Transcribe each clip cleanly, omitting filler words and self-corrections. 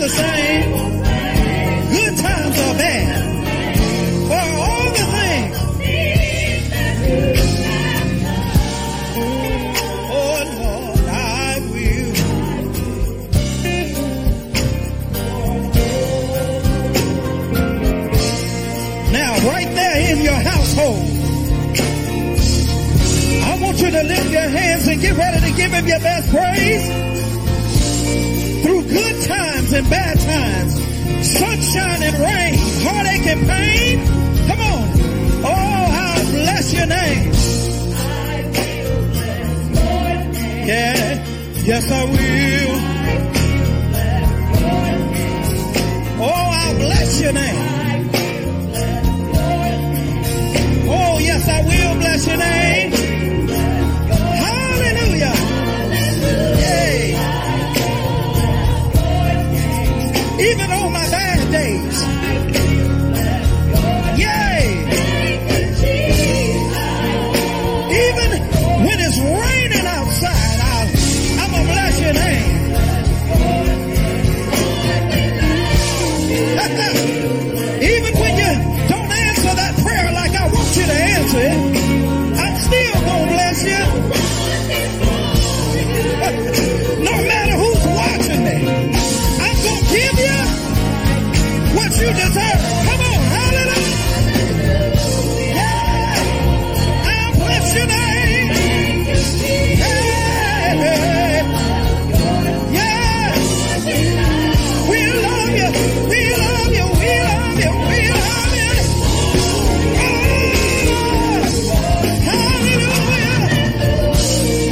the same, good times or bad, for all the things. Oh Lord, I will. Now, right there in your household, I want you to lift your hands and get ready to give Him your best praise. Good times and bad times, sunshine and rain, heartache and pain. Come on. Oh, I bless your name. I will bless your name. Yeah, yes, I will. I will bless your name. Oh, I bless your name. I will bless your name. Oh, yes, I will bless your name. Even on my bad days. Yay! Even when it's raining outside, I'm going to bless your name. Even when you don't answer that prayer like I want you to answer it, I'm still going to bless you. No matter who's watching me, I'm going to give you what you deserve. Come on, hallelujah. Yeah. I bless your name. Yeah. Yeah. We love you. We love you. We love you. We love you. Hallelujah. Hallelujah.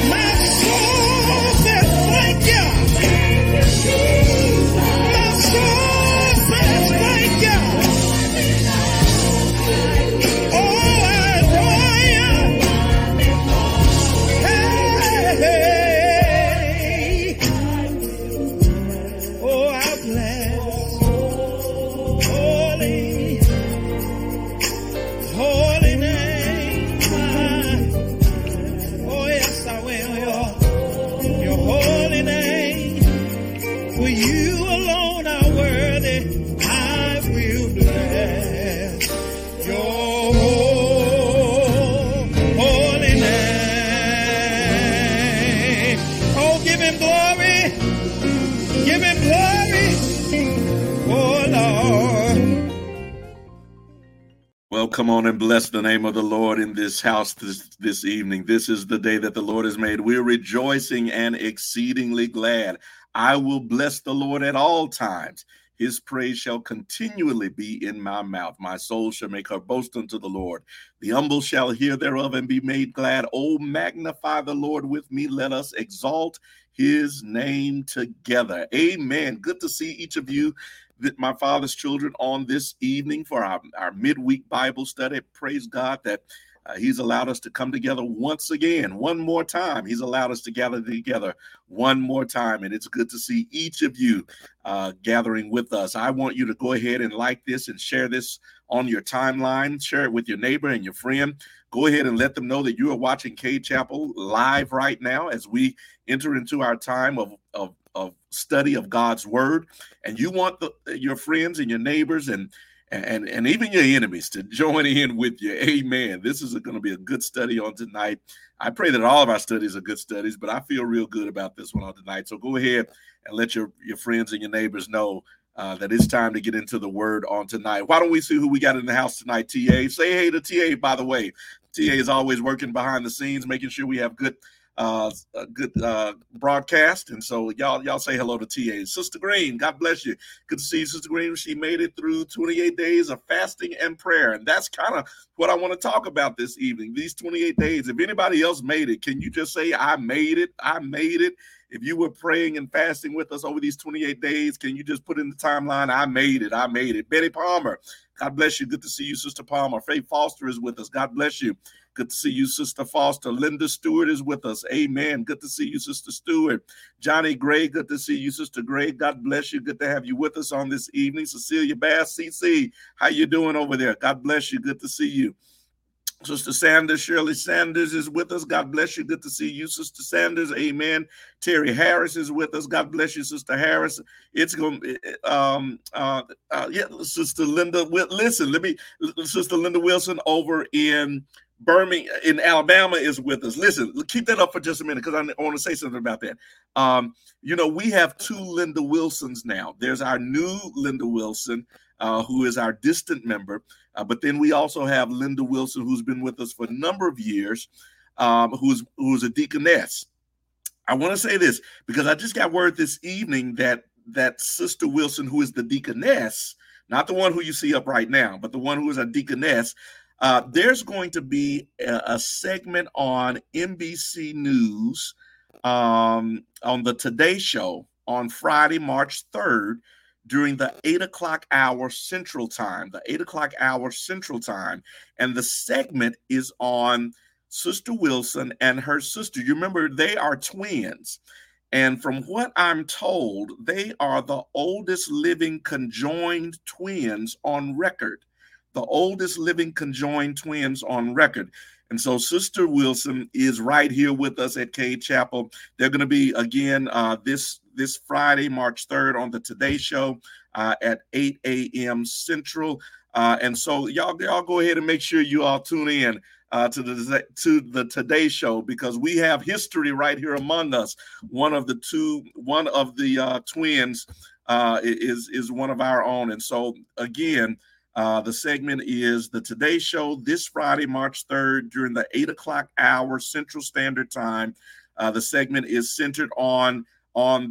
My soul says thank you. My soul. Come on and bless the name of the Lord in this house this evening. This is the day that the Lord has made. We're rejoicing and exceedingly glad. I will bless the Lord at all times. His praise shall continually be in my mouth. My soul shall make her boast unto the Lord. The humble shall hear thereof and be made glad. Oh, magnify the Lord with me. Let us exalt his name together. Amen. Good to see each of you, my father's children, on this evening for our midweek Bible study. Praise God that he's allowed us to come together once again, one more time. He's allowed us to gather together one more time, and it's good to see each of you gathering with us. I want you to go ahead and like this and share this on your timeline. Share it with your neighbor and your friend. Go ahead and let them know that you are watching Cade Chapel live right now as we enter into our time of study of God's word, and you want your friends and your neighbors and even your enemies to join in with you. Amen. This is going to be a good study on tonight. I pray that all of our studies are good studies, but I feel real good about this one on tonight. So go ahead and let your friends and your neighbors know that it's time to get into the word on tonight. Why don't we see who we got in the house tonight, TA? Say hey to TA, by the way. TA is always working behind the scenes, making sure we have good broadcast, and so y'all say hello to TA. Sister Green, God bless you. Good to see you, Sister Green. She made it through 28 days of fasting and prayer, and that's kind of what I want to talk about this evening, these 28 days. If anybody else made it, can you just say, I made it, I made it? If you were praying and fasting with us over these 28 days, can you just put in the timeline, I made it, I made it. Betty Palmer, God bless you. Good to see you, Sister Palmer. Faith Foster is with us. God bless you. Good to see you, Sister Foster. Linda Stewart is with us. Amen. Good to see you, Sister Stewart. Johnny Gray, good to see you, Sister Gray. God bless you. Good to have you with us on this evening. Cecilia Bass, CC, how you doing over there? God bless you. Good to see you. Sister Sanders, Shirley Sanders is with us. God bless you. Good to see you, Sister Sanders. Amen. Terry Harris is with us. God bless you, Sister Harris. It's going to be, yeah, Sister Linda. Listen, Sister Linda Wilson over in Birmingham, in Alabama is with us. Listen, keep that up for just a minute because I want to say something about that. You know, we have two Linda Wilsons now. There's our new Linda Wilson, who is our distant member. But then we also have Linda Wilson, who's been with us for a number of years, who's a deaconess. I want to say this because I just got word this evening that Sister Wilson, who is the deaconess, not the one who you see up right now, but the one who is a deaconess, there's going to be a segment on NBC News on the Today Show on Friday, March 3rd, during the 8 o'clock hour Central Time, and the segment is on Sister Wilson and her sister. You remember, they are twins. And from what I'm told, they are the oldest living conjoined twins on record. And so Sister Wilson is right here with us at Cade Chapel. They're going to be, again, this Friday, March 3rd on the Today Show at 8 a.m. Central. And so y'all go ahead and make sure you all tune in to the Today Show, because we have history right here among us. One of the twins is one of our own. And so, again, the segment is the Today Show this Friday, March 3rd, during the 8 o'clock hour Central Standard Time. The segment is centered on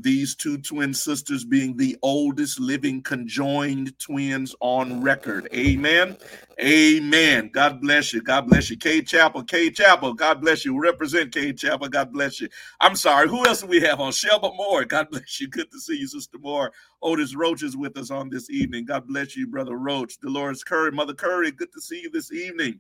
these two twin sisters being the oldest living conjoined twins on record. Amen. Amen. God bless you. God bless you. Cade Chapel. God bless you. Represent Cade Chapel. God bless you. I'm sorry. Who else do we have on? Shelba Moore. God bless you. Good to see you, Sister Moore. Otis Roach is with us on this evening. God bless you, Brother Roach. Dolores Curry. Mother Curry, good to see you this evening.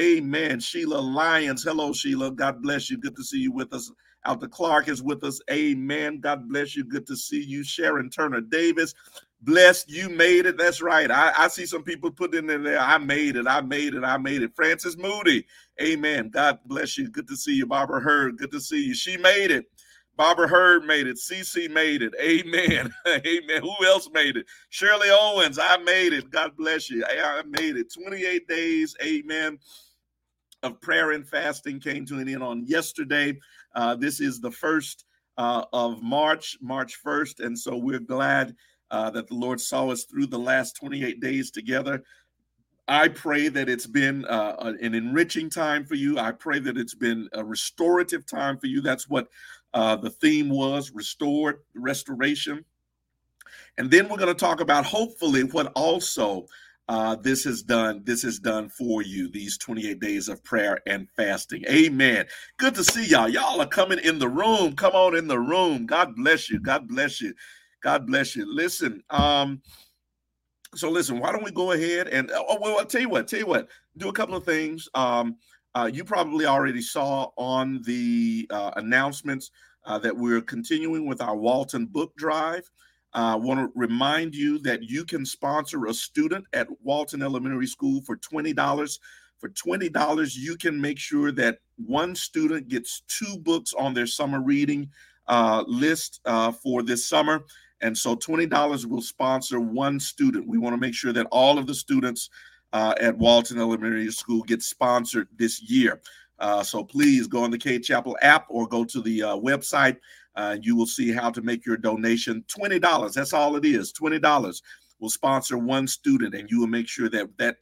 Amen. Sheila Lyons. Hello, Sheila. God bless you. Good to see you with us. Alta Clark is with us. Amen. God bless you. Good to see you. Sharon Turner Davis. Blessed you made it. That's right. I see some people put in there. I made it. Francis Moody. Amen. God bless you. Good to see you. Barbara Hurd. Good to see you. She made it. Barbara Hurd made it. CeCe made it. Amen. Amen. Who else made it? Shirley Owens. I made it. God bless you. I made it. 28 days. Amen. Of prayer and fasting came to an end on yesterday. This is the first of March 1st. And so we're glad that the Lord saw us through the last 28 days together. I pray that it's been an enriching time for you. I pray that it's been a restorative time for you. That's what the theme was, restoration. And then we're going to talk about, hopefully, what also this has done for you, these 28 days of prayer and fasting. Amen. Good to see y'all. Y'all are coming in the room. Come on in the room. God bless you. God bless you. God bless you. Listen, so listen, why don't we go ahead and, I'll tell you what, do a couple of things. You probably already saw on the announcements that we're continuing with our Walton book drive. I want to remind you that you can sponsor a student at Walton Elementary School for $20. For $20, you can make sure that one student gets two books on their summer reading list for this summer. And so $20 will sponsor one student. We want to make sure that all of the students at Walton Elementary School get sponsored this year. So please go on the Cade Chapel app or go to the website. You will see how to make your donation. $20. That's all it is. $20 will sponsor one student, and you will make sure that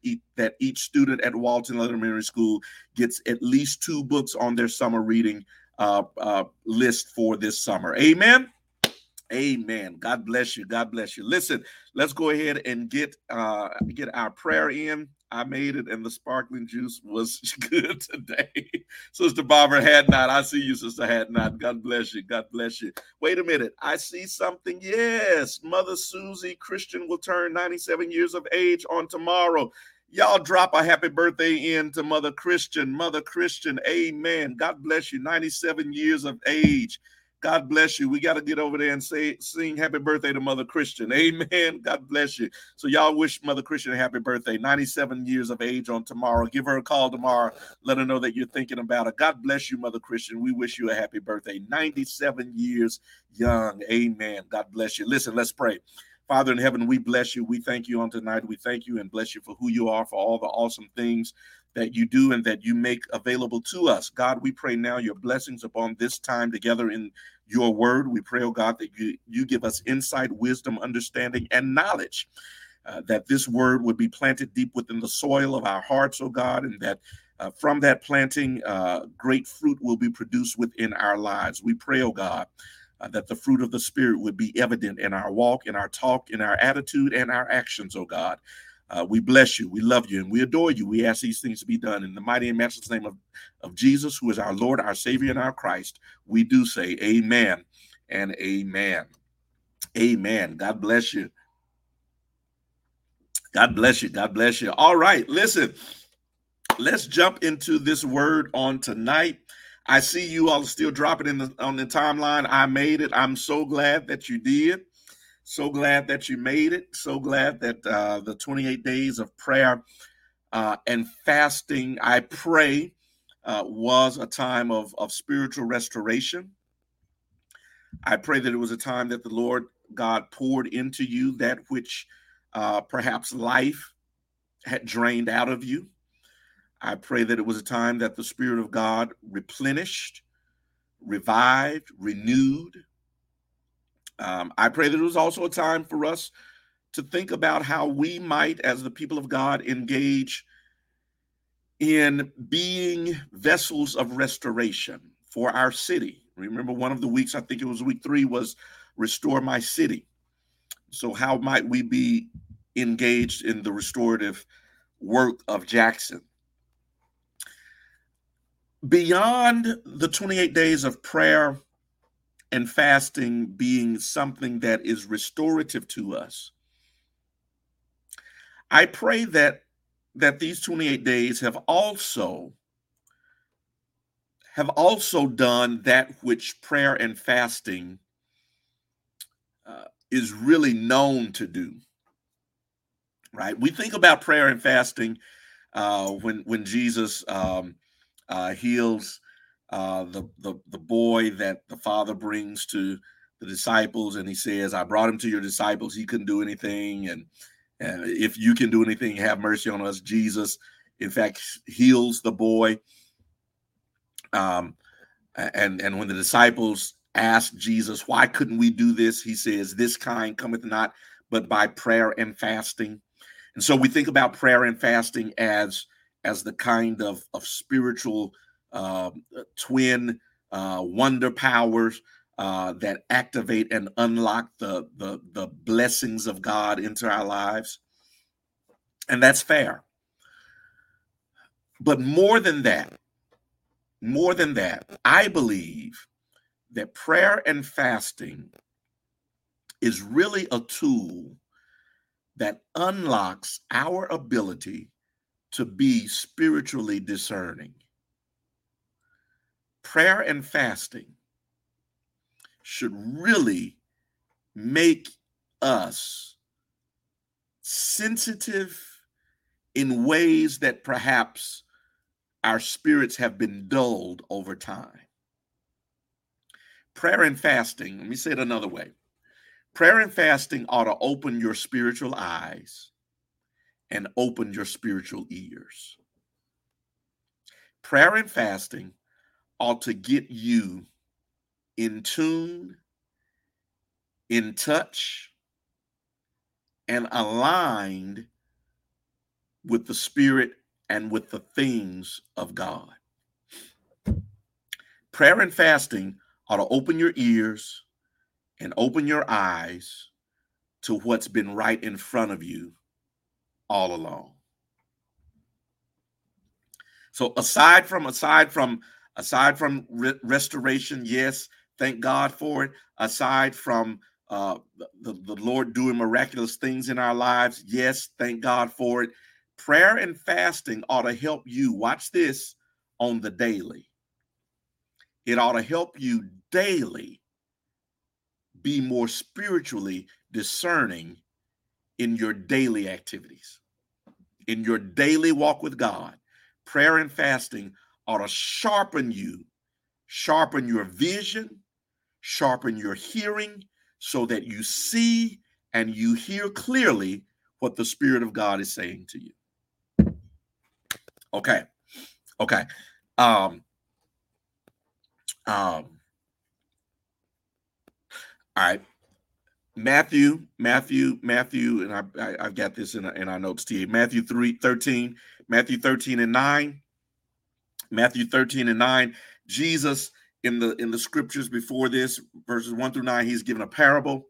each student at Walton Elementary School gets at least two books on their summer reading list for this summer. Amen. Amen. God bless you. God bless you. Listen, let's go ahead and get our prayer in. I made it, and the sparkling juice was good today. Sister Barbara Hadnot, I see you, Sister Hadnot. God bless you. God bless you. Wait a minute. I see something. Yes, Mother Susie Christian will turn 97 years of age on tomorrow. Y'all drop a happy birthday in to Mother Christian. Mother Christian, amen. God bless you. 97 years of age. God bless you. We got to get over there and sing happy birthday to Mother Christian. Amen. God bless you. So y'all wish Mother Christian a happy birthday, 97 years of age on tomorrow. Give her a call tomorrow. Let her know that you're thinking about her. God bless you, Mother Christian. We wish you a happy birthday, 97 years young. Amen. God bless you. Listen, let's pray. Father in heaven, we bless you. We thank you on tonight. We thank you and bless you for who you are, for all the awesome things that you do and that you make available to us. God, we pray now your blessings upon this time together in your word. We pray, oh God, that you give us insight, wisdom, understanding, and knowledge, that this word would be planted deep within the soil of our hearts, oh God, and that from that planting, great fruit will be produced within our lives. We pray, oh God, that the fruit of the Spirit would be evident in our walk, in our talk, in our attitude, and our actions, oh God. We bless you, we love you, and we adore you. We ask these things to be done in the mighty and matchless name of Jesus, who is our Lord, our Savior, and our Christ. We do say amen and amen. Amen. God bless you. God bless you. God bless you. All right, listen, let's jump into this word on tonight. I see you all still dropping on the timeline. I made it. I'm so glad that you did. So glad that you made it. So glad that the 28 days of prayer and fasting, I pray, was a time of spiritual restoration. I pray that it was a time that the Lord God poured into you that which perhaps life had drained out of you. I pray that it was a time that the Spirit of God replenished, revived, renewed. I pray that it was also a time for us to think about how we might, as the people of God, engage in being vessels of restoration for our city. Remember, one of the weeks, I think it was week 3, was Restore My City. So how might we be engaged in the restorative work of Jackson? Beyond the 28 days of prayer and fasting being something that is restorative to us, I pray that these 28 days have also done that which prayer and fasting is really known to do, right? We think about prayer and fasting when Jesus heals the boy that the father brings to the disciples, and he says, I brought him to your disciples. He couldn't do anything. And if you can do anything, have mercy on us. Jesus, in fact, heals the boy. And when the disciples asked Jesus, why couldn't we do this? He says, this kind cometh not, but by prayer and fasting. And so we think about prayer and fasting as the kind of spiritual twin wonder powers that activate and unlock the blessings of God into our lives. And that's fair. But more than that, I believe that prayer and fasting is really a tool that unlocks our ability to be spiritually discerning. Prayer and fasting should really make us sensitive in ways that perhaps our spirits have been dulled over time. Prayer and fasting, let me say it another way. Prayer and fasting ought to open your spiritual eyes and open your spiritual ears. Prayer and fasting ought to get you in tune, in touch, and aligned with the Spirit and with the things of God. Prayer and fasting ought to open your ears and open your eyes to what's been right in front of you all along. So aside from restoration, yes, thank God for it. Aside from the Lord doing miraculous things in our lives, yes, thank God for it. Prayer and fasting ought to help you, watch this, on the daily. It ought to help you daily be more spiritually discerning in your daily activities, in your daily walk with God. Prayer and fasting ought to sharpen you, sharpen your vision, sharpen your hearing, so that you see and you hear clearly what the Spirit of God is saying to you. Okay. All right. Matthew, and I've got this in our notes to you. Matthew 13 and 9. Jesus, in the scriptures before this, verses 1 through 9, he's given a parable.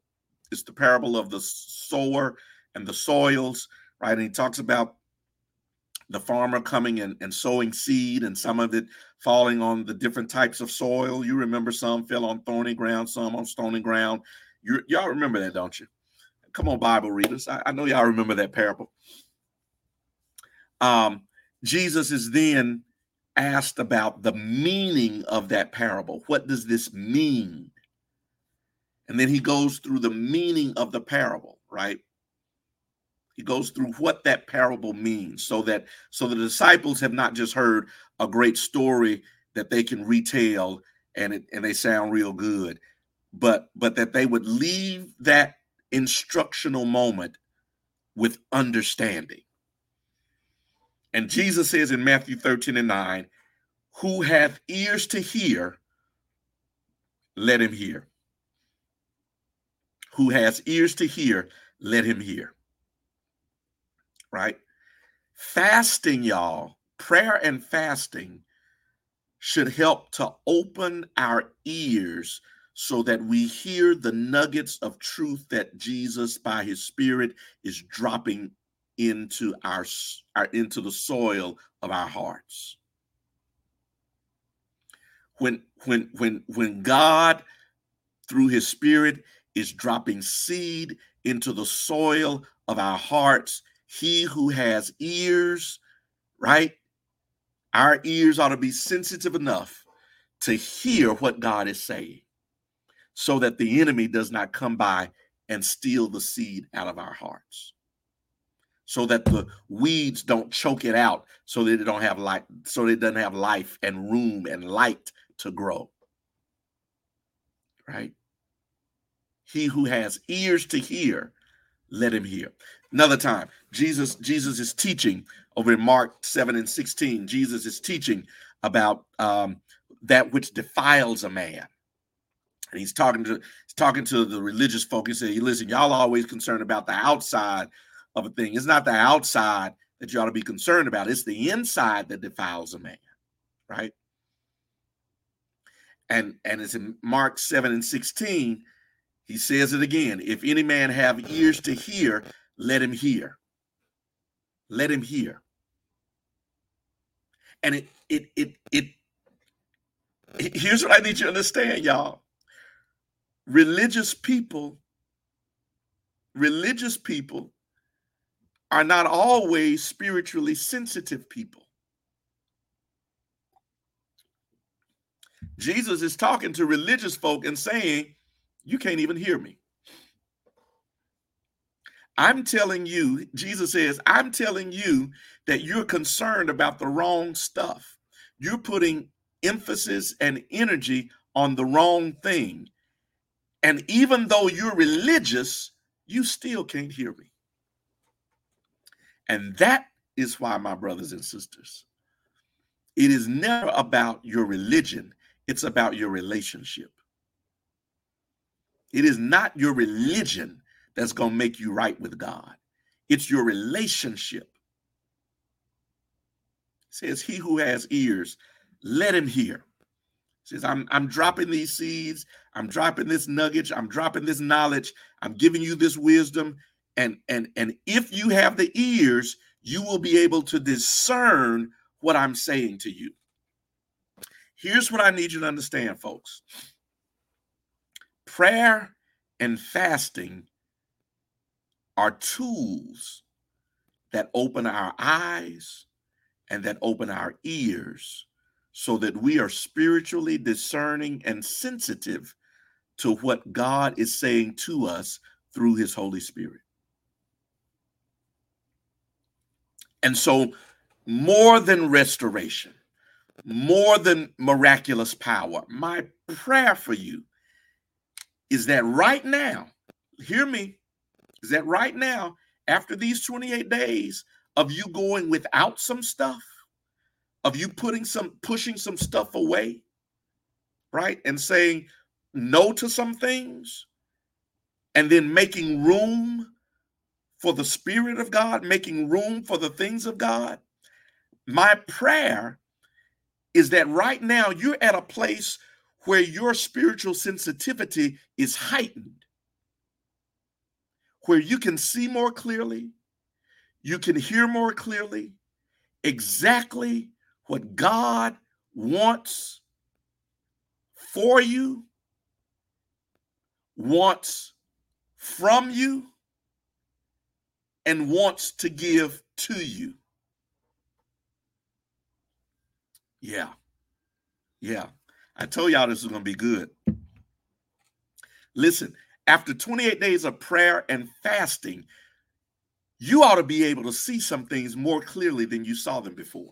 It's the parable of the sower and the soils, right? And he talks about the farmer coming and sowing seed, and some of it falling on the different types of soil. You remember some fell on thorny ground, some on stony ground. Y'all remember that, don't you? Come on, Bible readers. I know y'all remember that parable. Jesus is then asked about the meaning of that parable. What does this mean? And then he goes through the meaning of the parable, right? He goes through what that parable means, so the disciples have not just heard a great story that they can retell and they sound real good, but that they would leave that instructional moment with understanding. And Jesus says in Matthew 13 and 9, who hath ears to hear, let him hear. Who has ears to hear, let him hear. Right? Fasting, y'all, prayer and fasting should help to open our ears so that we hear the nuggets of truth that Jesus, by his Spirit, is dropping into into the soil of our hearts. When God, through his Spirit, is dropping seed into the soil of our hearts, he who has ears, right? Our ears ought to be sensitive enough to hear what God is saying, so that the enemy does not come by and steal the seed out of our hearts, so that the weeds don't choke it out, so that it don't have light, so that it doesn't have life and room and light to grow. Right? He who has ears to hear, let him hear. Another time, Jesus is teaching over in Mark 7 and 16. Jesus is teaching about that which defiles a man. And he's talking to the religious folk. He said, listen, y'all are always concerned about the outside of a thing. It's not the outside that you ought to be concerned about. It's the inside that defiles a man, right? And it's in Mark 7 and 16. He says it again. If any man have ears to hear, let him hear. Let him hear. And here's what I need you to understand, y'all. Religious people are not always spiritually sensitive people. Jesus is talking to religious folk and saying, you can't even hear me. I'm telling you, Jesus says, I'm telling you that you're concerned about the wrong stuff. You're putting emphasis and energy on the wrong thing. And even though you're religious, you still can't hear me. And that is why, my brothers and sisters, it is never about your religion. It's about your relationship. It is not your religion that's going to make you right with God. It's your relationship. It says, he who has ears, let him hear. Says, I'm dropping these seeds. I'm dropping this nugget. I'm dropping this knowledge. I'm giving you this wisdom. And if you have the ears, you will be able to discern what I'm saying to you. Here's what I need you to understand, folks. Prayer and fasting are tools that open our eyes and that open our ears, so that we are spiritually discerning and sensitive to what God is saying to us through his Holy Spirit. And so more than restoration, more than miraculous power, my prayer for you is that right now, hear me, is that right now, after these 28 days of you going without some stuff, of you pushing some stuff away, right? And saying no to some things, and then making room for the Spirit of God, making room for the things of God. My prayer is that right now you're at a place where your spiritual sensitivity is heightened, where you can see more clearly, you can hear more clearly exactly what God wants for you, wants from you, and wants to give to you. Yeah. I told y'all this is going to be good. Listen, after 28 days of prayer and fasting, you ought to be able to see some things more clearly than you saw them before.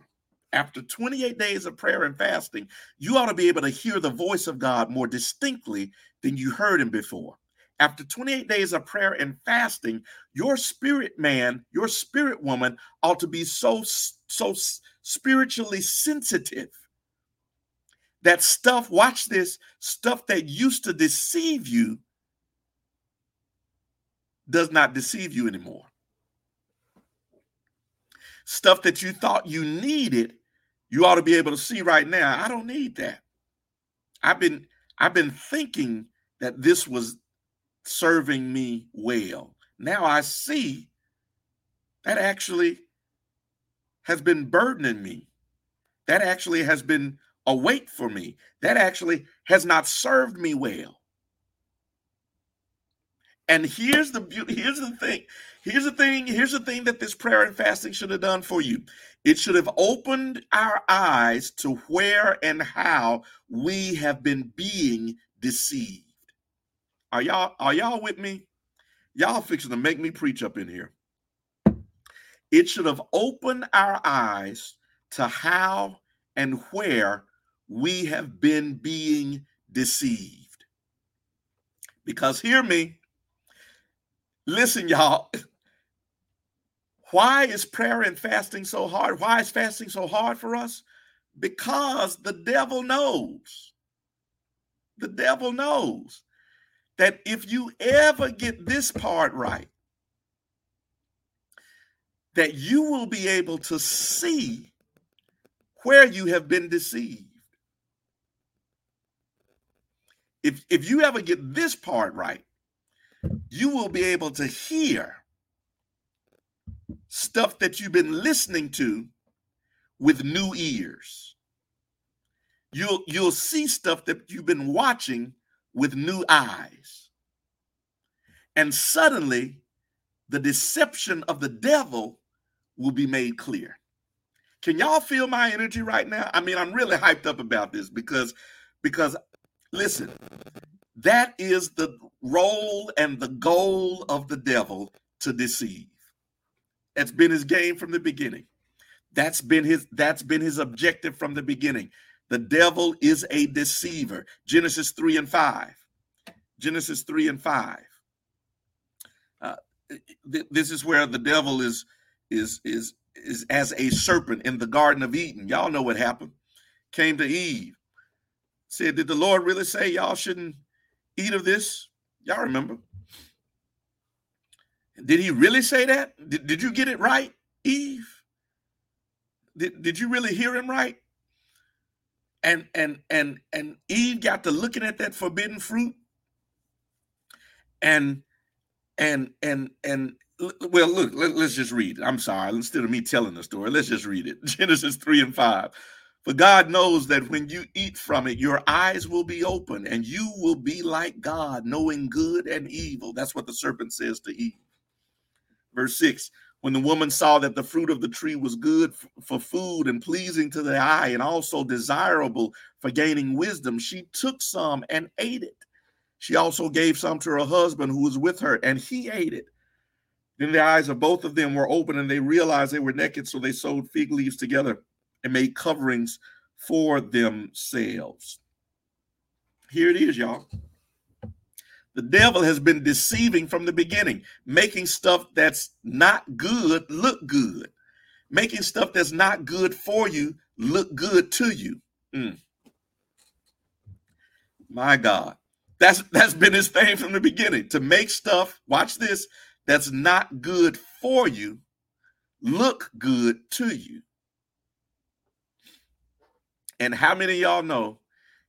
After 28 days of prayer and fasting, you ought to be able to hear the voice of God more distinctly than you heard him before. After 28 days of prayer and fasting, your spirit man, your spirit woman ought to be so spiritually sensitive that stuff, watch this, stuff that used to deceive you does not deceive you anymore. Stuff that you thought you needed, you ought to be able to see right now. I don't need that. I've been thinking that this was serving me well. Now I see that actually has been burdening me. That actually has been a weight for me. That actually has not served me well. And here's the beauty, here's the thing that this prayer and fasting should have done for you. It should have opened our eyes to where and how we have been being deceived. Are y'all with me? Y'all fixing to make me preach up in here. It should have opened our eyes to how and where we have been being deceived. Because hear me. Listen, y'all, why is prayer and fasting so hard? Why is fasting so hard for us? Because the devil knows. The devil knows that if you ever get this part right, that you will be able to see where you have been deceived. If you ever get this part right, you will be able to hear stuff that you've been listening to with new ears. You'll see stuff that you've been watching with new eyes. And suddenly, the deception of the devil will be made clear. Can y'all feel my energy right now? I mean, I'm really hyped up about this because listen, that is the role and the goal of the devil, to deceive. That's been his game from the beginning. That's been his objective from the beginning. The devil is a deceiver. Genesis 3 and 5. Genesis 3 and 5. This is where the devil is as a serpent in the Garden of Eden. Y'all know what happened. Came to Eve. Said, did the Lord really say y'all shouldn't eat of this? Y'all remember? Did he really say that? Did you get it right, Eve? Did you really hear him right? And Eve got to looking at that forbidden fruit. Well, look, let's just read it. I'm sorry. Instead of me telling the story, let's just read it. Genesis 3 and 5. For God knows that when you eat from it, your eyes will be open and you will be like God, knowing good and evil. That's what the serpent says to Eve. Verse 6, when the woman saw that the fruit of the tree was good for food and pleasing to the eye and also desirable for gaining wisdom, she took some and ate it. She also gave some to her husband who was with her, and he ate it. Then the eyes of both of them were open, and they realized they were naked, so they sewed fig leaves together and made coverings for themselves. Here it is, y'all. The devil has been deceiving from the beginning, making stuff that's not good look good, making stuff that's not good for you look good to you. My God. That's been his thing from the beginning, to make stuff, watch this, that's not good for you look good to you. And how many of y'all know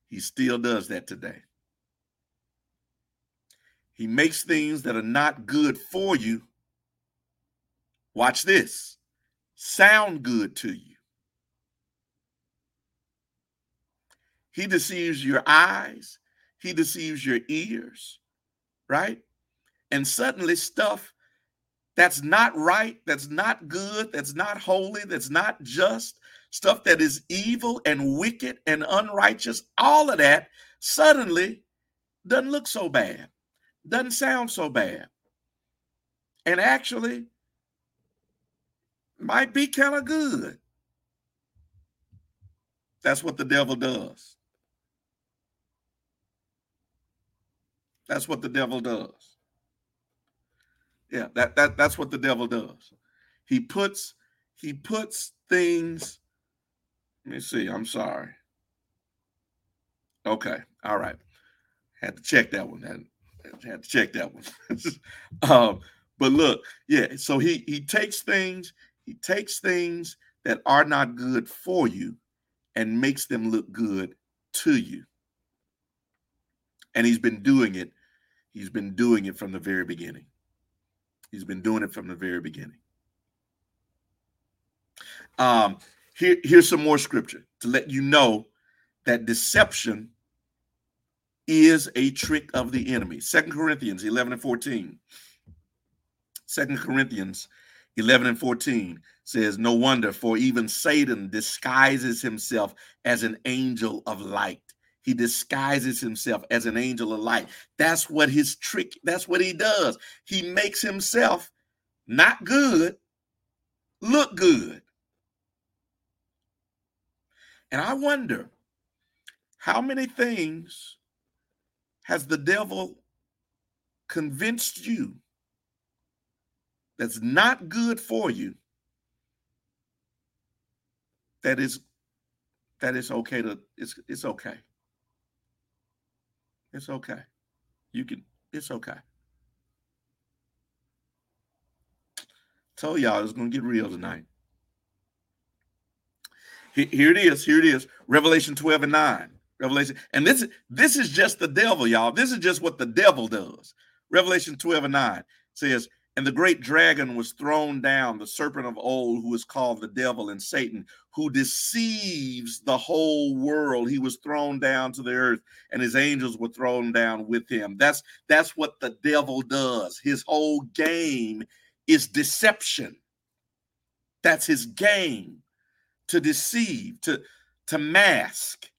he still does that today? He makes things that are not good for you, watch this, sound good to you. He deceives your eyes. He deceives your ears, right? And suddenly stuff that's not right, that's not good, that's not holy, that's not just, stuff that is evil and wicked and unrighteous, all of that suddenly doesn't look so bad, doesn't sound so bad, and actually might be kind of good. That's what the devil does. That's what the devil does. Yeah, that's what the devil does. He puts things. Let me see. I'm sorry. Okay. All right. Had to check that one. But look, yeah. So he takes things that are not good for you and makes them look good to you. And he's been doing it. He's been doing it from the very beginning. He's been doing it from the very beginning. Here's some more scripture to let you know that deception is a trick of the enemy. 2 Corinthians 11 and 14. 2 Corinthians 11 and 14 says, no wonder, for even Satan disguises himself as an angel of light. He disguises himself as an angel of light. That's what his trick, that's what he does. He makes himself not good look good. And I wonder how many things has the devil convinced you that's not good for you that it's okay. It's okay. It's okay. Told y'all it's going to get real tonight. Here it is. Revelation 12 and 9. And this is just the devil, y'all. This is just what the devil does. Revelation 12 and 9 says, and the great dragon was thrown down, the serpent of old, who is called the devil and Satan, who deceives the whole world. He was thrown down to the earth, and his angels were thrown down with him. That's what the devil does. His whole game is deception. That's his game, to deceive, to mask,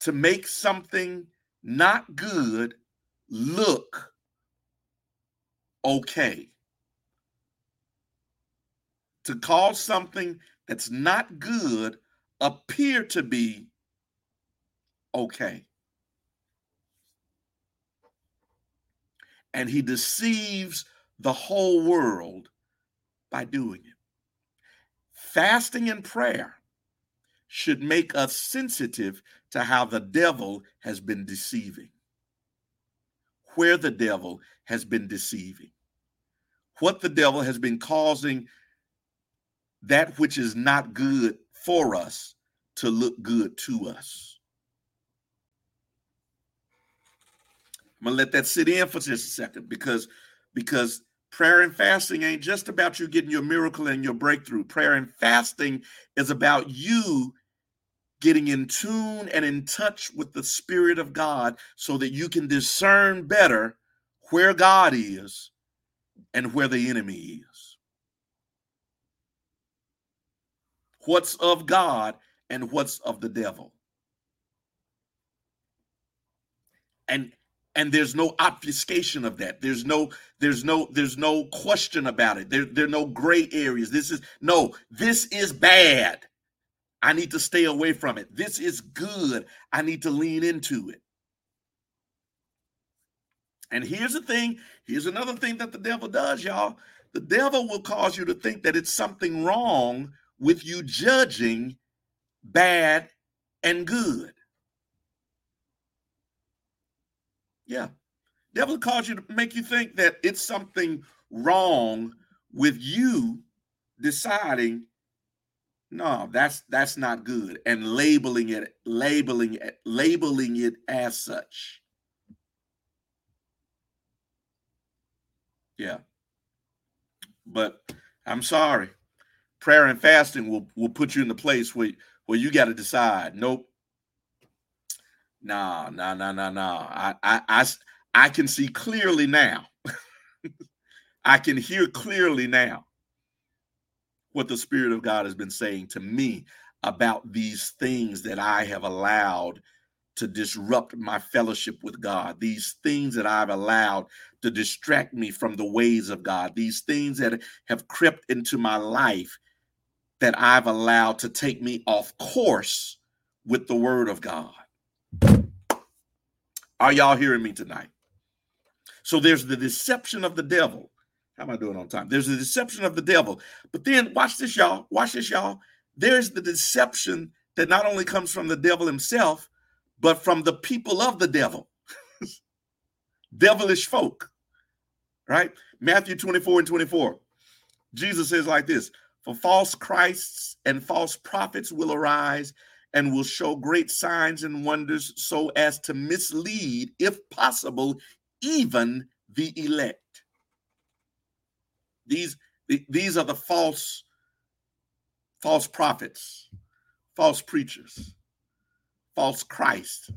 to make something not good look okay, to cause something that's not good appear to be okay. And he deceives the whole world by doing it. Fasting and prayer should make us sensitive to how the devil has been deceiving, where the devil has been deceiving, what the devil has been causing that which is not good for us to look good to us. I'm going to let that sit in for just a second, because prayer and fasting ain't just about you getting your miracle and your breakthrough. Prayer and fasting is about you getting in tune and in touch with the Spirit of God so that you can discern better where God is and where the enemy is. What's of God and what's of the devil. And And there's no obfuscation of that. There's no question about it. There are no gray areas. This is bad. I need to stay away from it. This is good. I need to lean into it. And here's the thing. Here's another thing that the devil does, y'all. The devil will cause you to think that it's something wrong with you judging bad and good. Yeah. Devil will cause you to make you think that it's something wrong with you deciding, no, that's not good, and labeling it as such. Yeah. But I'm sorry. Prayer and fasting will put you in the place where you got to decide, nope. No. I can see clearly now. I can hear clearly now what the Spirit of God has been saying to me about these things that I have allowed to disrupt my fellowship with God, these things that I've allowed to distract me from the ways of God, these things that have crept into my life that I've allowed to take me off course with the Word of God. Are y'all hearing me tonight? So there's the deception of the devil. How am I doing on time? There's the deception of the devil. But then watch this, y'all. Watch this, y'all. There's the deception that not only comes from the devil himself, but from the people of the devil. Devilish folk, right? Matthew 24:24. Jesus says like this, for false Christs and false prophets will arise and will show great signs and wonders so as to mislead, if possible, even the elect. These are the false prophets, false preachers, false Christ.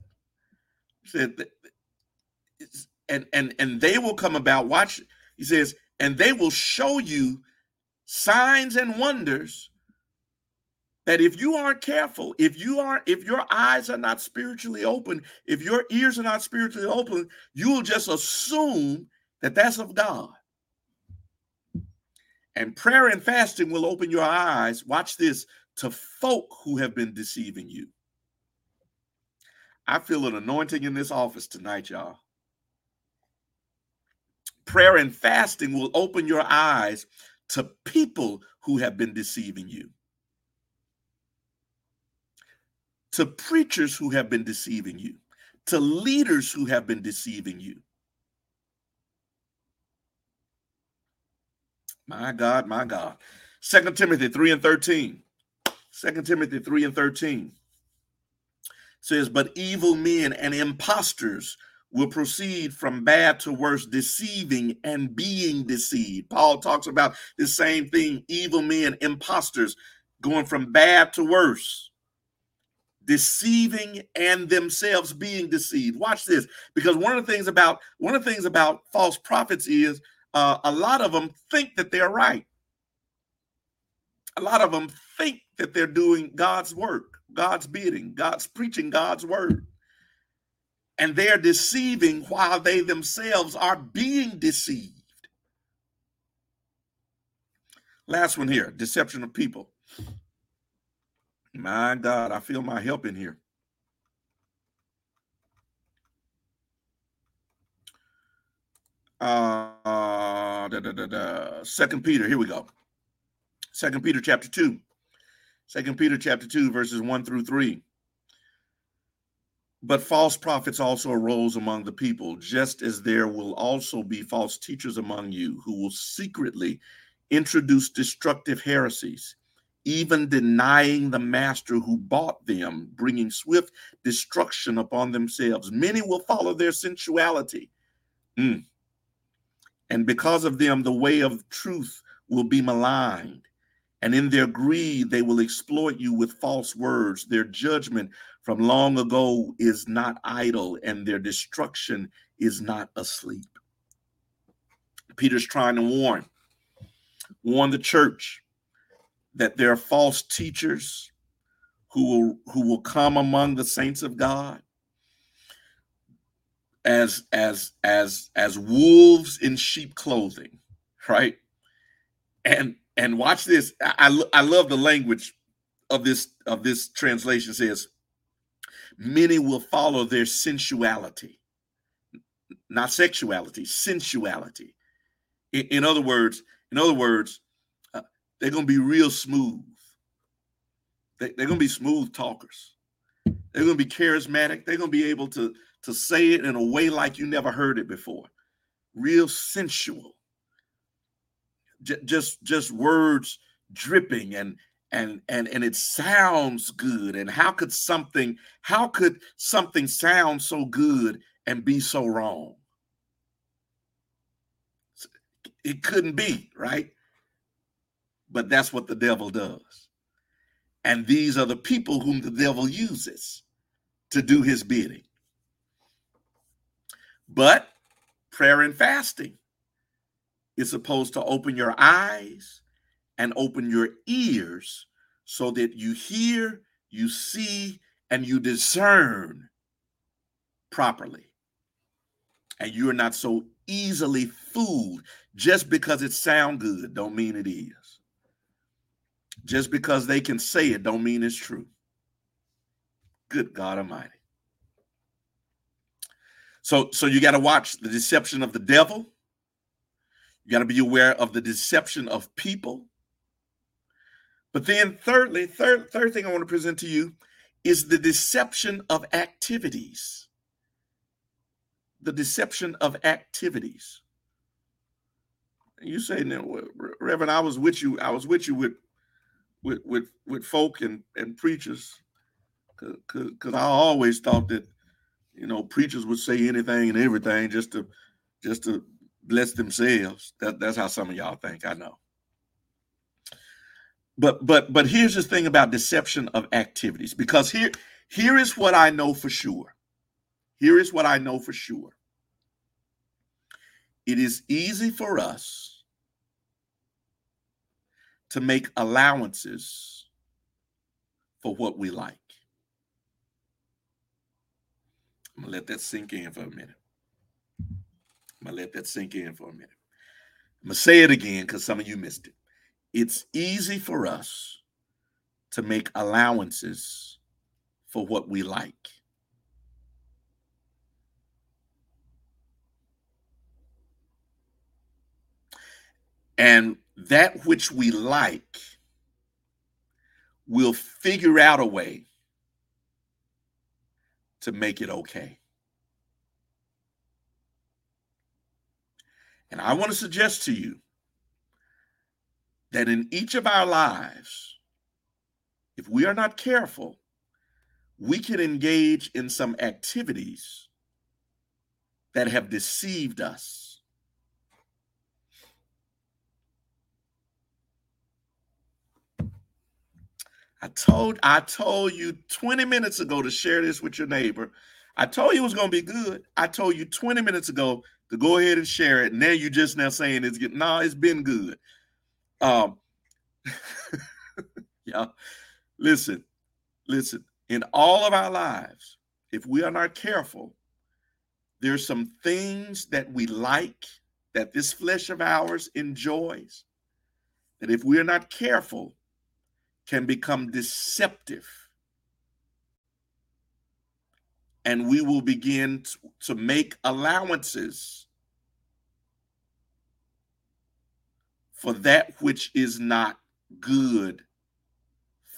And they will come about, watch, he says, and they will show you signs and wonders that if you aren't careful, if your eyes are not spiritually open, if your ears are not spiritually open, you will just assume that that's of God. And prayer and fasting will open your eyes, watch this, to folk who have been deceiving you. I feel an anointing in this office tonight, y'all. Prayer and fasting will open your eyes to people who have been deceiving you, to preachers who have been deceiving you, to leaders who have been deceiving you. My God, my God. 2 Timothy 3:13. 2 Timothy 3:13 says, but evil men and impostors will proceed from bad to worse, deceiving and being deceived. Paul talks about the same thing, evil men, impostors, going from bad to worse, deceiving and themselves being deceived. Watch this, because one of the things about false prophets is a lot of them think that they're right. A lot of them think that they're doing God's work, God's bidding, God's preaching, God's word. And they're deceiving while they themselves are being deceived. Last one here, deception of people. My God, I feel my help in here. Second Peter, here we go. 2 Peter chapter 2. 2 Peter chapter 2, verses 1-3. But false prophets also arose among the people, just as there will also be false teachers among you who will secretly introduce destructive heresies, even denying the master who bought them, bringing swift destruction upon themselves. Many will follow their sensuality. And because of them, the way of truth will be maligned. And in their greed, they will exploit you with false words. Their judgment from long ago is not idle, and their destruction is not asleep. Peter's trying to warn the church that there are false teachers who will come among the saints of God. as wolves in sheep clothing, right? And watch this. I love the language of this translation. It says, many will follow their sensuality, not sexuality, sensuality. In other words, they're going to be real smooth. They're going to be smooth talkers. They're going to be charismatic. They're going to be able to say it in a way like you never heard it before. Real sensual. Just words dripping and it sounds good. And how could something sound so good and be so wrong? It couldn't be, right? But that's what the devil does. And these are the people whom the devil uses to do his bidding. But prayer and fasting is supposed to open your eyes and open your ears so that you hear, you see, and you discern properly. And you are not so easily fooled. Just because it sounds good don't mean it is. Just because they can say it don't mean it's true. Good God Almighty. So you got to watch the deception of the devil. You got to be aware of the deception of people. But then thirdly, third thing I want to present to you is the deception of activities. The deception of activities. You say, no, Reverend, I was with you with folk and preachers, because I always thought that, you know, preachers would say anything and everything just to bless themselves. That's how some of y'all think, I know. But here's the thing about deception of activities, because here is what I know for sure. Here is what I know for sure. It is easy for us to make allowances for what we like. I'm gonna let that sink in for a minute. I'm gonna say it again because some of you missed it. It's easy for us to make allowances for what we like. And that which we like will figure out a way to make it okay. And I want to suggest to you that in each of our lives, if we are not careful, we can engage in some activities that have deceived us. I told you 20 minutes ago to share this with your neighbor. I told you it was going to be good. I told you 20 minutes ago to go ahead and share it. And now you're just now saying it's been good. Yeah. Listen, in all of our lives, if we are not careful, there's some things that we like that this flesh of ours enjoys, that if we are not careful, can become deceptive, and we will begin to make allowances for that which is not good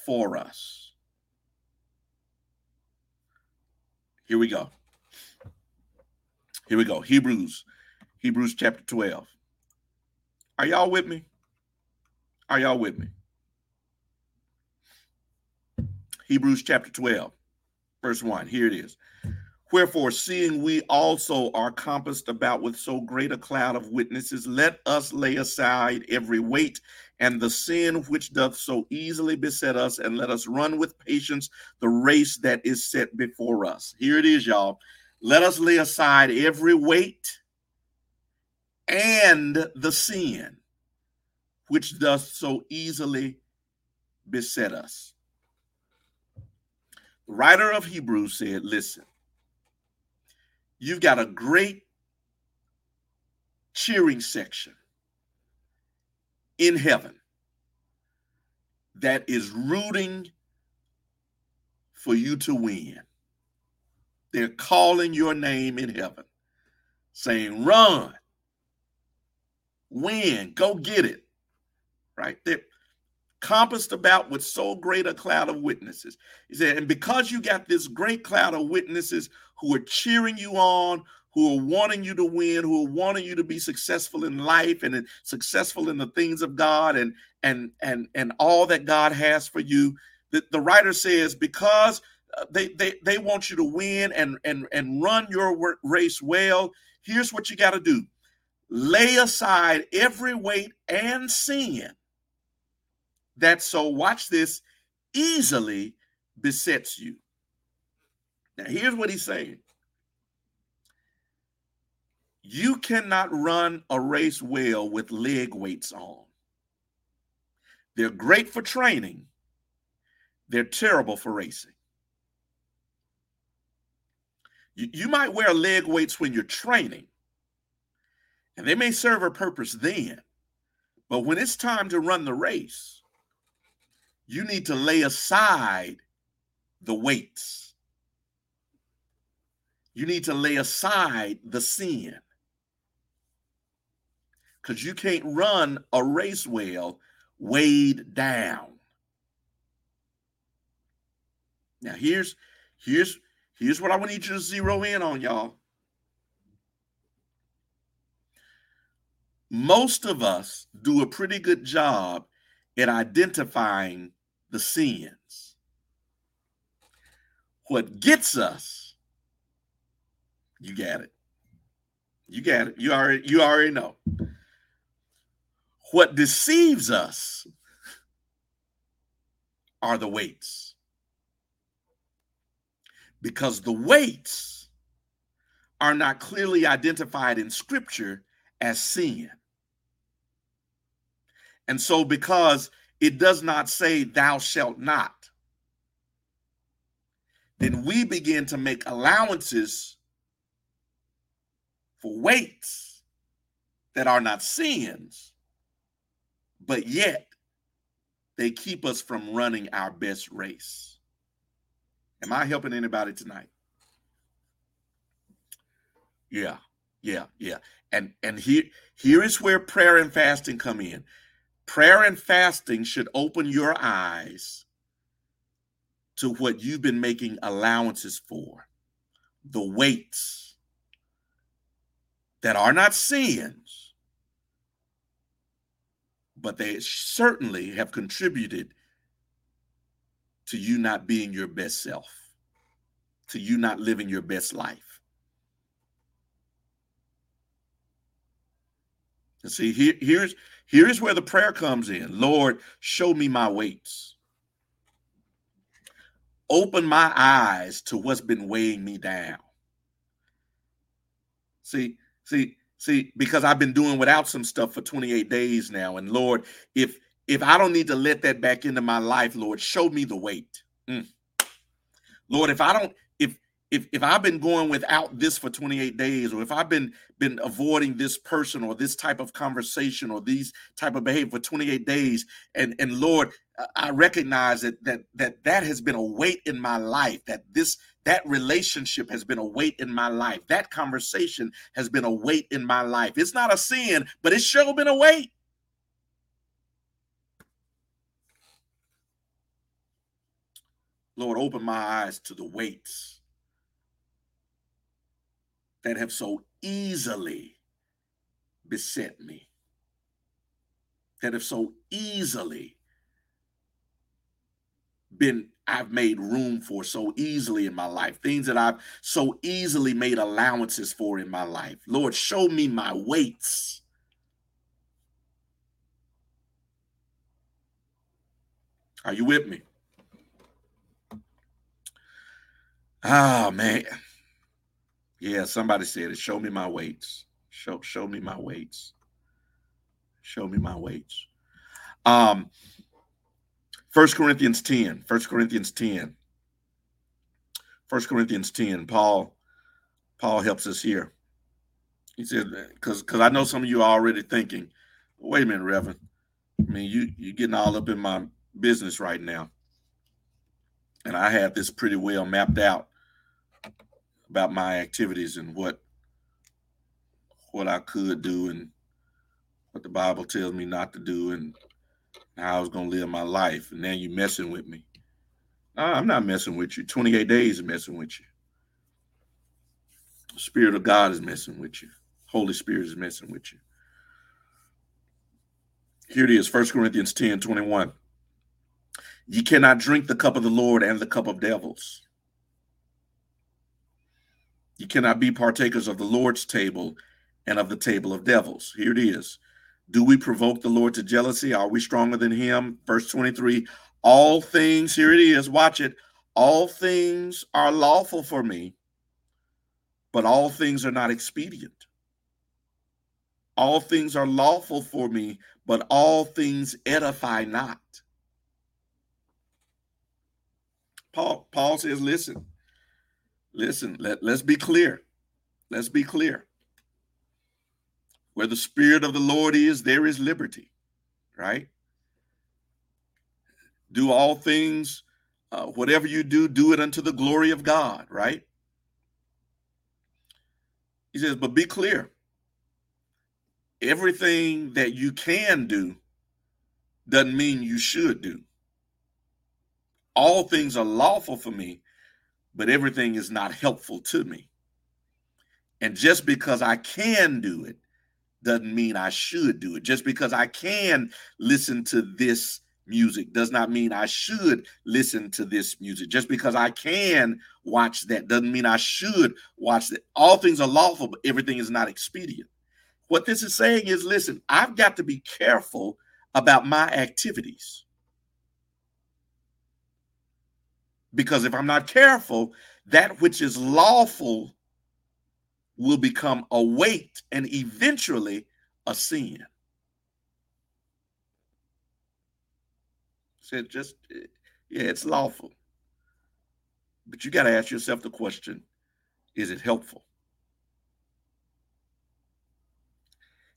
for us. Here we go. Hebrews chapter 12. Are y'all with me? Hebrews chapter 12, verse 1. Here it is. Wherefore, seeing we also are compassed about with so great a cloud of witnesses, let us lay aside every weight and the sin which doth so easily beset us, and let us run with patience the race that is set before us. Here it is, y'all. Let us lay aside every weight and the sin which doth so easily beset us. The writer of Hebrews said, listen, You've got a great cheering section in heaven that is rooting for you to win. They're calling your name in heaven, saying, run, win, go get it, right? They're compassed about with so great a cloud of witnesses. He said, and because you got this great cloud of witnesses who are cheering you on, who are wanting you to win, who are wanting you to be successful in life and successful in the things of God and all that God has for you. The writer says, because they want you to win and run your race well, here's what you got to do. Lay aside every weight and sin that, so watch this, easily besets you. Now, here's what he's saying. You cannot run a race well with leg weights on. They're great for training. They're terrible for racing. You might wear leg weights when you're training, and they may serve a purpose then, but when it's time to run the race, you need to lay aside the weights. You need to lay aside the sin. Because you can't run a race well weighed down. Now, here's what I need you to zero in on, y'all. Most of us do a pretty good job at identifying the sins. What gets us, you got it. You got it. You already know. What deceives us are the weights. Because the weights are not clearly identified in Scripture as sin. And so because it does not say thou shalt not, then we begin to make allowances for weights that are not sins, but yet they keep us from running our best race. Am I helping anybody tonight? Yeah. And here is where prayer and fasting come in. Prayer and fasting should open your eyes to what you've been making allowances for, the weights that are not sins, but they certainly have contributed to you not being your best self, to you not living your best life. And see, here's where the prayer comes in. Lord, show me my weights. Open my eyes to what's been weighing me down. See, because I've been doing without some stuff for 28 days now. And Lord, if I don't need to let that back into my life, Lord, show me the weight. Lord, if I've been going without this for 28 days, or if I've been avoiding this person or this type of conversation or these type of behavior for 28 days, and Lord, I recognize that has been a weight in my life, that relationship has been a weight in my life, that conversation has been a weight in my life. It's not a sin, but it's sure been a weight. Lord, open my eyes to the weights that have so easily beset me, that have so easily I've made room for so easily in my life, things that I've so easily made allowances for in my life. Lord, show me my weights. Are you with me? Oh, man. Yeah, somebody said it. Show me my weights. Show me my weights. Show me my weights. 1 Corinthians 10. Paul Paul helps us here. He said, because I know some of you are already thinking, wait a minute, Reverend. I mean, you're getting all up in my business right now. And I have this pretty well mapped out about my activities and what I could do and what the Bible tells me not to do and how I was going to live my life. And now you're messing with me. No, I'm not messing with you. 28 days of messing with you. The Spirit of God is messing with you. Holy Spirit is messing with you. Here it is, 1 Corinthians 10:21. You cannot drink the cup of the Lord and the cup of devils. You cannot be partakers of the Lord's table and of the table of devils. Here it is. Do we provoke the Lord to jealousy? Are we stronger than him? Verse 23, all things, here it is, watch it. All things are lawful for me, but all things are not expedient. All things are lawful for me, but all things edify not. Paul says, listen, let's be clear. Let's be clear. Where the Spirit of the Lord is, there is liberty, right? Do all things, whatever you do, do it unto the glory of God, right? He says, but be clear. Everything that you can do doesn't mean you should do. All things are lawful for me, but everything is not helpful to me. And just because I can do it doesn't mean I should do it. Just because I can listen to this music does not mean I should listen to this music. Just because I can watch that doesn't mean I should watch that. All things are lawful, but everything is not expedient. What this is saying is, listen, I've got to be careful about my activities. Because if I'm not careful, that which is lawful will become a weight and eventually a sin. Said just, yeah, it's lawful. But you got to ask yourself the question, is it helpful?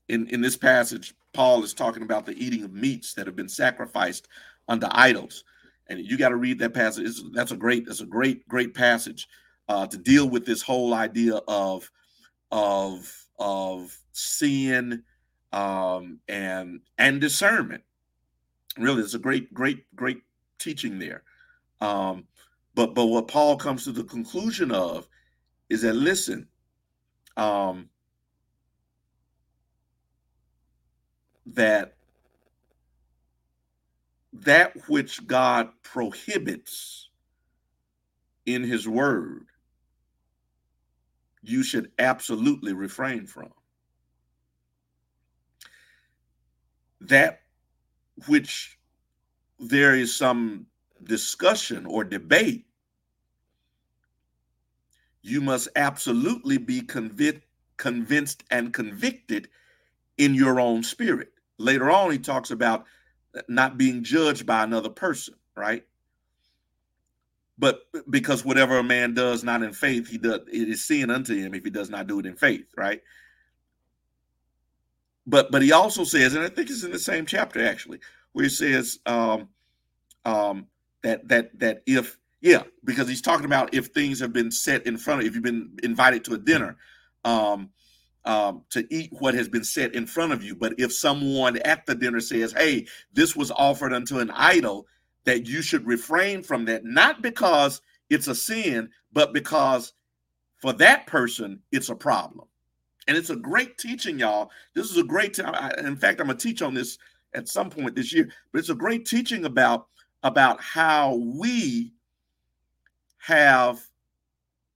In this passage, Paul is talking about the eating of meats that have been sacrificed unto idols. And you got to read that passage. That's a great passage to deal with this whole idea of sin and discernment. Really, it's a great teaching there. But what Paul comes to the conclusion of is that, listen, that which God prohibits in his word, you should absolutely refrain from. That which there is some discussion or debate, you must absolutely be convinced and convicted in your own spirit. Later on, he talks about not being judged by another person, right? But because whatever a man does not in faith, it is sin unto him if he does not do it in faith, right? But he also says, and I think it's in the same chapter actually, where he says that if, yeah, because he's talking about if things have been set in front of, if you've been invited to a dinner, to eat what has been set in front of you. But if someone at the dinner says, hey, this was offered unto an idol, that you should refrain from that, not because it's a sin, but because for that person, it's a problem. And it's a great teaching, y'all. This is a great time. In fact, I'm going to teach on this at some point this year, but it's a great teaching about how we have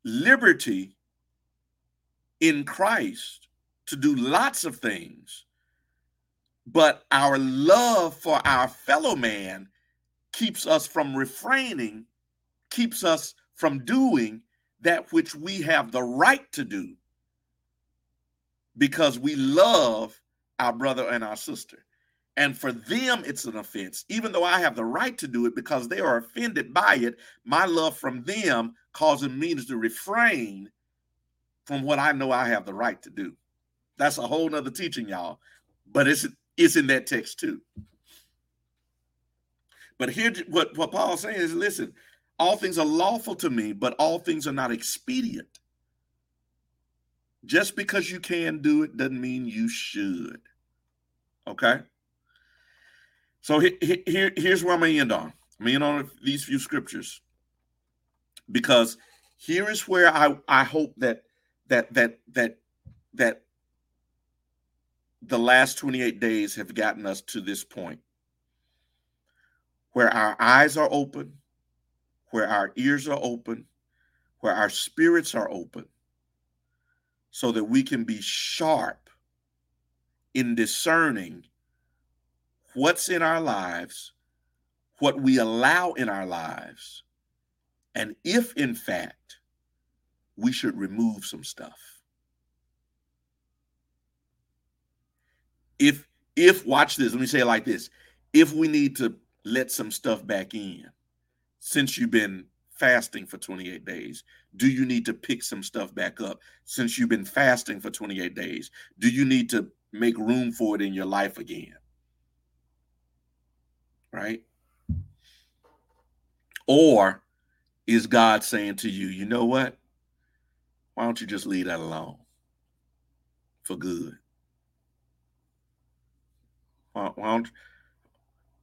liberty in Christ to do lots of things, but our love for our fellow man keeps us from refraining, keeps us from doing that which we have the right to do because we love our brother and our sister. And for them, it's an offense. Even though I have the right to do it because they are offended by it, my love from them causes me to refrain from what I know I have the right to do. That's a whole nother teaching, y'all. But it's in that text too. But here, what Paul's saying is, listen, all things are lawful to me, but all things are not expedient. Just because you can do it doesn't mean you should. Okay? So here's where I'm going to end on. I'm going to end on these few scriptures. Because here is where I hope that the last 28 days have gotten us to this point where our eyes are open, where our ears are open, where our spirits are open, so that we can be sharp in discerning what's in our lives, what we allow in our lives, and if, in fact, we should remove some stuff. If watch this, let me say it like this. If we need to let some stuff back in, since you've been fasting for 28 days, do you need to pick some stuff back up? Since you've been fasting for 28 days, do you need to make room for it in your life again? Right? Or is God saying to you, you know what? Why don't you just leave that alone for good? Why don't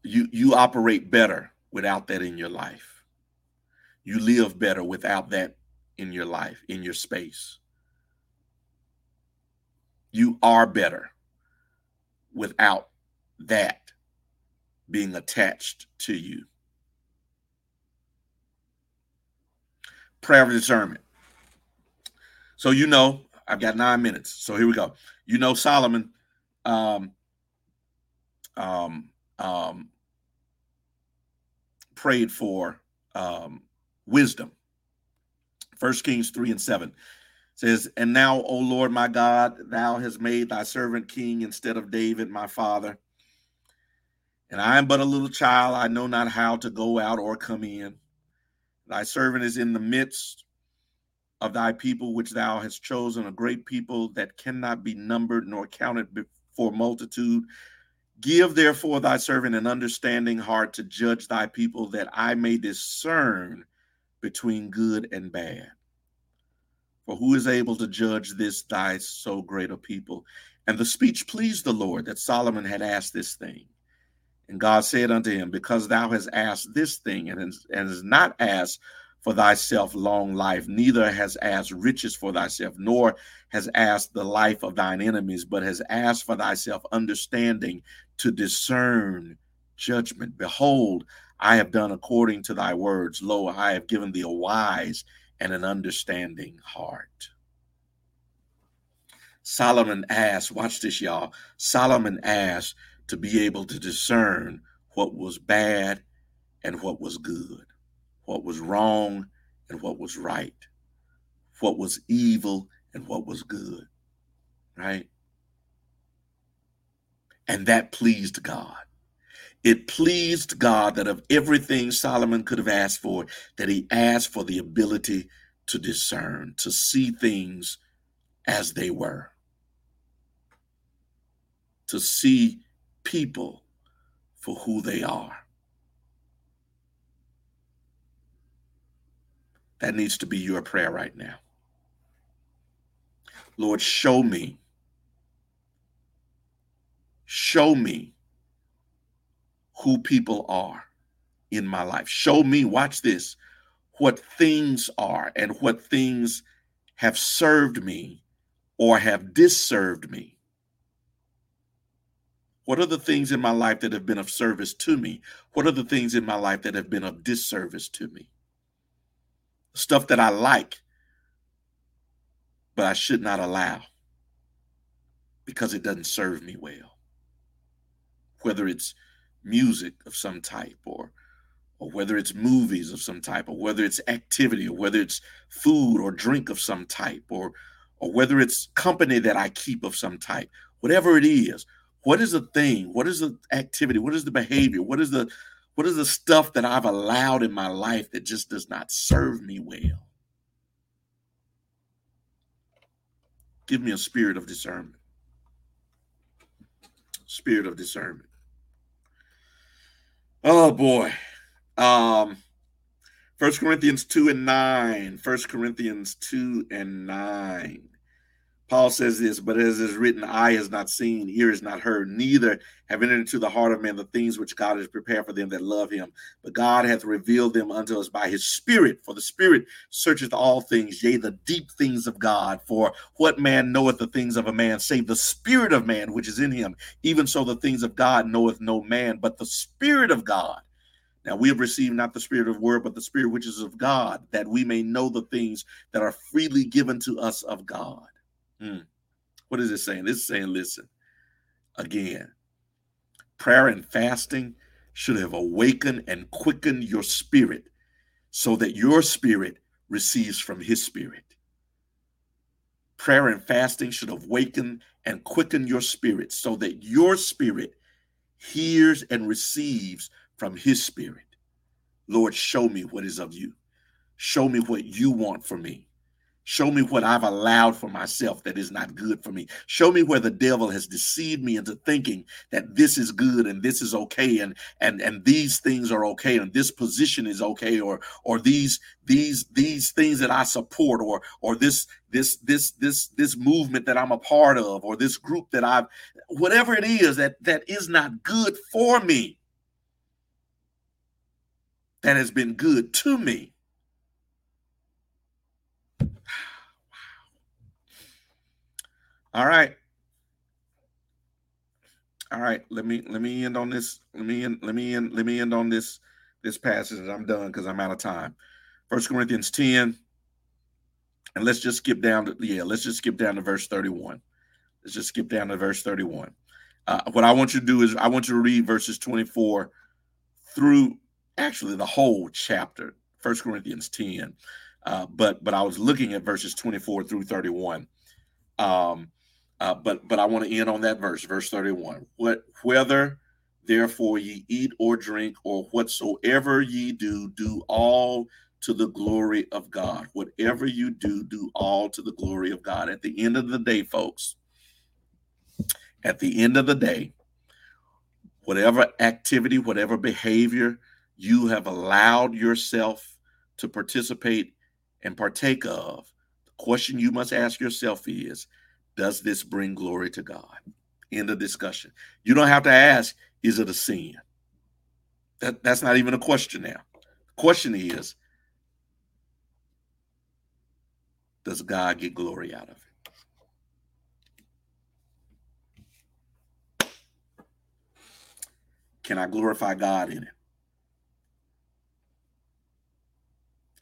you operate better without that in your life? You live better without that in your life, in your space. You are better without that being attached to you. Prayer of discernment. So, you know, I've got 9 minutes. So here we go. You know, Solomon prayed for wisdom. 1 Kings 3:7 says, "And now, O Lord, my God, thou hast made thy servant king instead of David, my father. And I am but a little child. I know not how to go out or come in. Thy servant is in the midst of thy people, which thou hast chosen, a great people that cannot be numbered nor counted for multitude. Give therefore thy servant an understanding heart to judge thy people, that I may discern between good and bad. For who is able to judge this thy so great a people?" And the speech pleased the Lord that Solomon had asked this thing. And God said unto him, "Because thou hast asked this thing, and hast not asked for thyself long life, neither hast asked riches for thyself, nor hast asked the life of thine enemies, but hast asked for thyself understanding to discern judgment. Behold, I have done according to thy words. Lo, I have given thee a wise and an understanding heart." Solomon asked, watch this, y'all. Solomon asked to be able to discern what was bad and what was good, what was wrong and what was right, what was evil and what was good, right? And that pleased God. It pleased God that of everything Solomon could have asked for, that he asked for the ability to discern, to see things as they were, to see people for who they are. That needs to be your prayer right now. Lord, show me who people are in my life. Show me, watch this, what things are and what things have served me or have disserved me. What are the things in my life that have been of service to me? What are the things in my life that have been of disservice to me? Stuff that I like, but I should not allow because it doesn't serve me well. Whether it's music of some type, or whether it's movies of some type, or whether it's activity, or whether it's food or drink of some type, or whether it's company that I keep of some type, whatever it is. What is the thing? What is the activity? What is the behavior? What is the stuff that I've allowed in my life that just does not serve me well? Give me a spirit of discernment. Spirit of discernment. Oh, boy. 1 Corinthians 2 and 9. 1 Corinthians 2 and 9. Paul says this, but as is written, eye has not seen, ear has not heard, neither have entered into the heart of man the things which God has prepared for them that love him. But God hath revealed them unto us by his Spirit, for the Spirit searcheth all things, yea, the deep things of God. For what man knoweth the things of a man, save the spirit of man which is in him? Even so the things of God knoweth no man, but the Spirit of God. Now we have received not the spirit of word, but the Spirit which is of God, that we may know the things that are freely given to us of God. What is it saying? It's saying, listen, again, prayer and fasting should have awakened and quickened your spirit so that your spirit receives from his Spirit. Prayer and fasting should have awakened and quickened your spirit so that your spirit hears and receives from his Spirit. Lord, show me what is of you. Show me what you want for me. Show me what I've allowed for myself that is not good for me. Show me where the devil has deceived me into thinking that this is good and this is okay and these things are okay and this position is okay or these things that I support or this movement that I'm a part of or this group that I've whatever it is that is not good for me that has been good to me. All right. Let me end on this passage. And I'm done because I'm out of time. 1 Corinthians 10, and let's just skip down to verse 31. Let's just skip down to verse 31. What I want you to do is I want you to read verses 24 through actually the whole chapter, 1 Corinthians 10. But I was looking at verses 24 through 31. But I want to end on that verse, verse 31. Whether therefore ye eat or drink or whatsoever ye do, do all to the glory of God. Whatever you do, do all to the glory of God. At the end of the day, folks, at the end of the day, whatever activity, whatever behavior you have allowed yourself to participate and partake of, the question you must ask yourself is, does this bring glory to God? End of discussion. You don't have to ask, is it a sin? That's not even a question now. The question is, does God get glory out of it? Can I glorify God in it?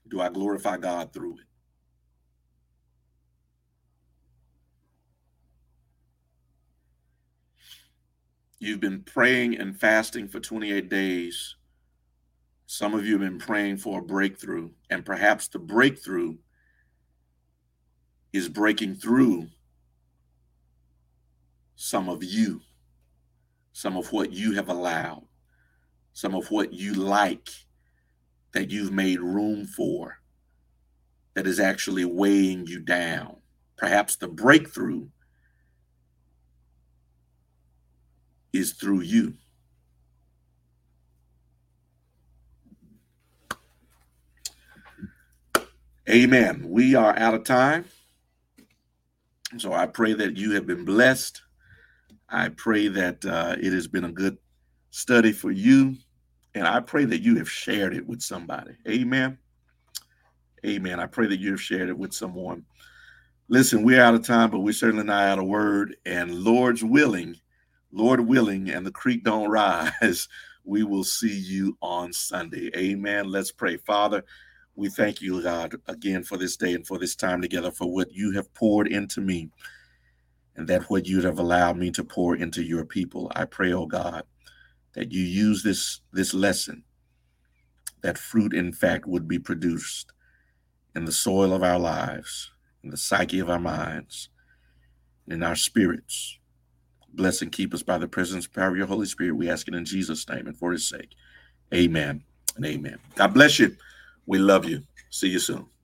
Do I glorify God through it? You've been praying and fasting for 28 days. Some of you have been praying for a breakthrough, and perhaps the breakthrough is breaking through some of you, some of what you have allowed, some of what you like that you've made room for that is actually weighing you down. Perhaps the breakthrough is through you. Amen. We are out of time. So I pray that you have been blessed. I pray that it has been a good study for you. And I pray that you have shared it with somebody. Amen. Amen. I pray that you have shared it with someone. Listen, we're out of time, but we're certainly not out of word. And Lord willing, and the creek don't rise, we will see you on Sunday. Amen. Let's pray. Father, we thank you, God, again for this day and for this time together, for what you have poured into me and that what you have allowed me to pour into your people. I pray, oh God, that you use this lesson, that fruit, in fact, would be produced in the soil of our lives, in the psyche of our minds, in our spirits. Bless and keep us by the presence and power of your Holy Spirit. We ask it in Jesus' name and for his sake. Amen and amen. God bless you. We love you. See you soon.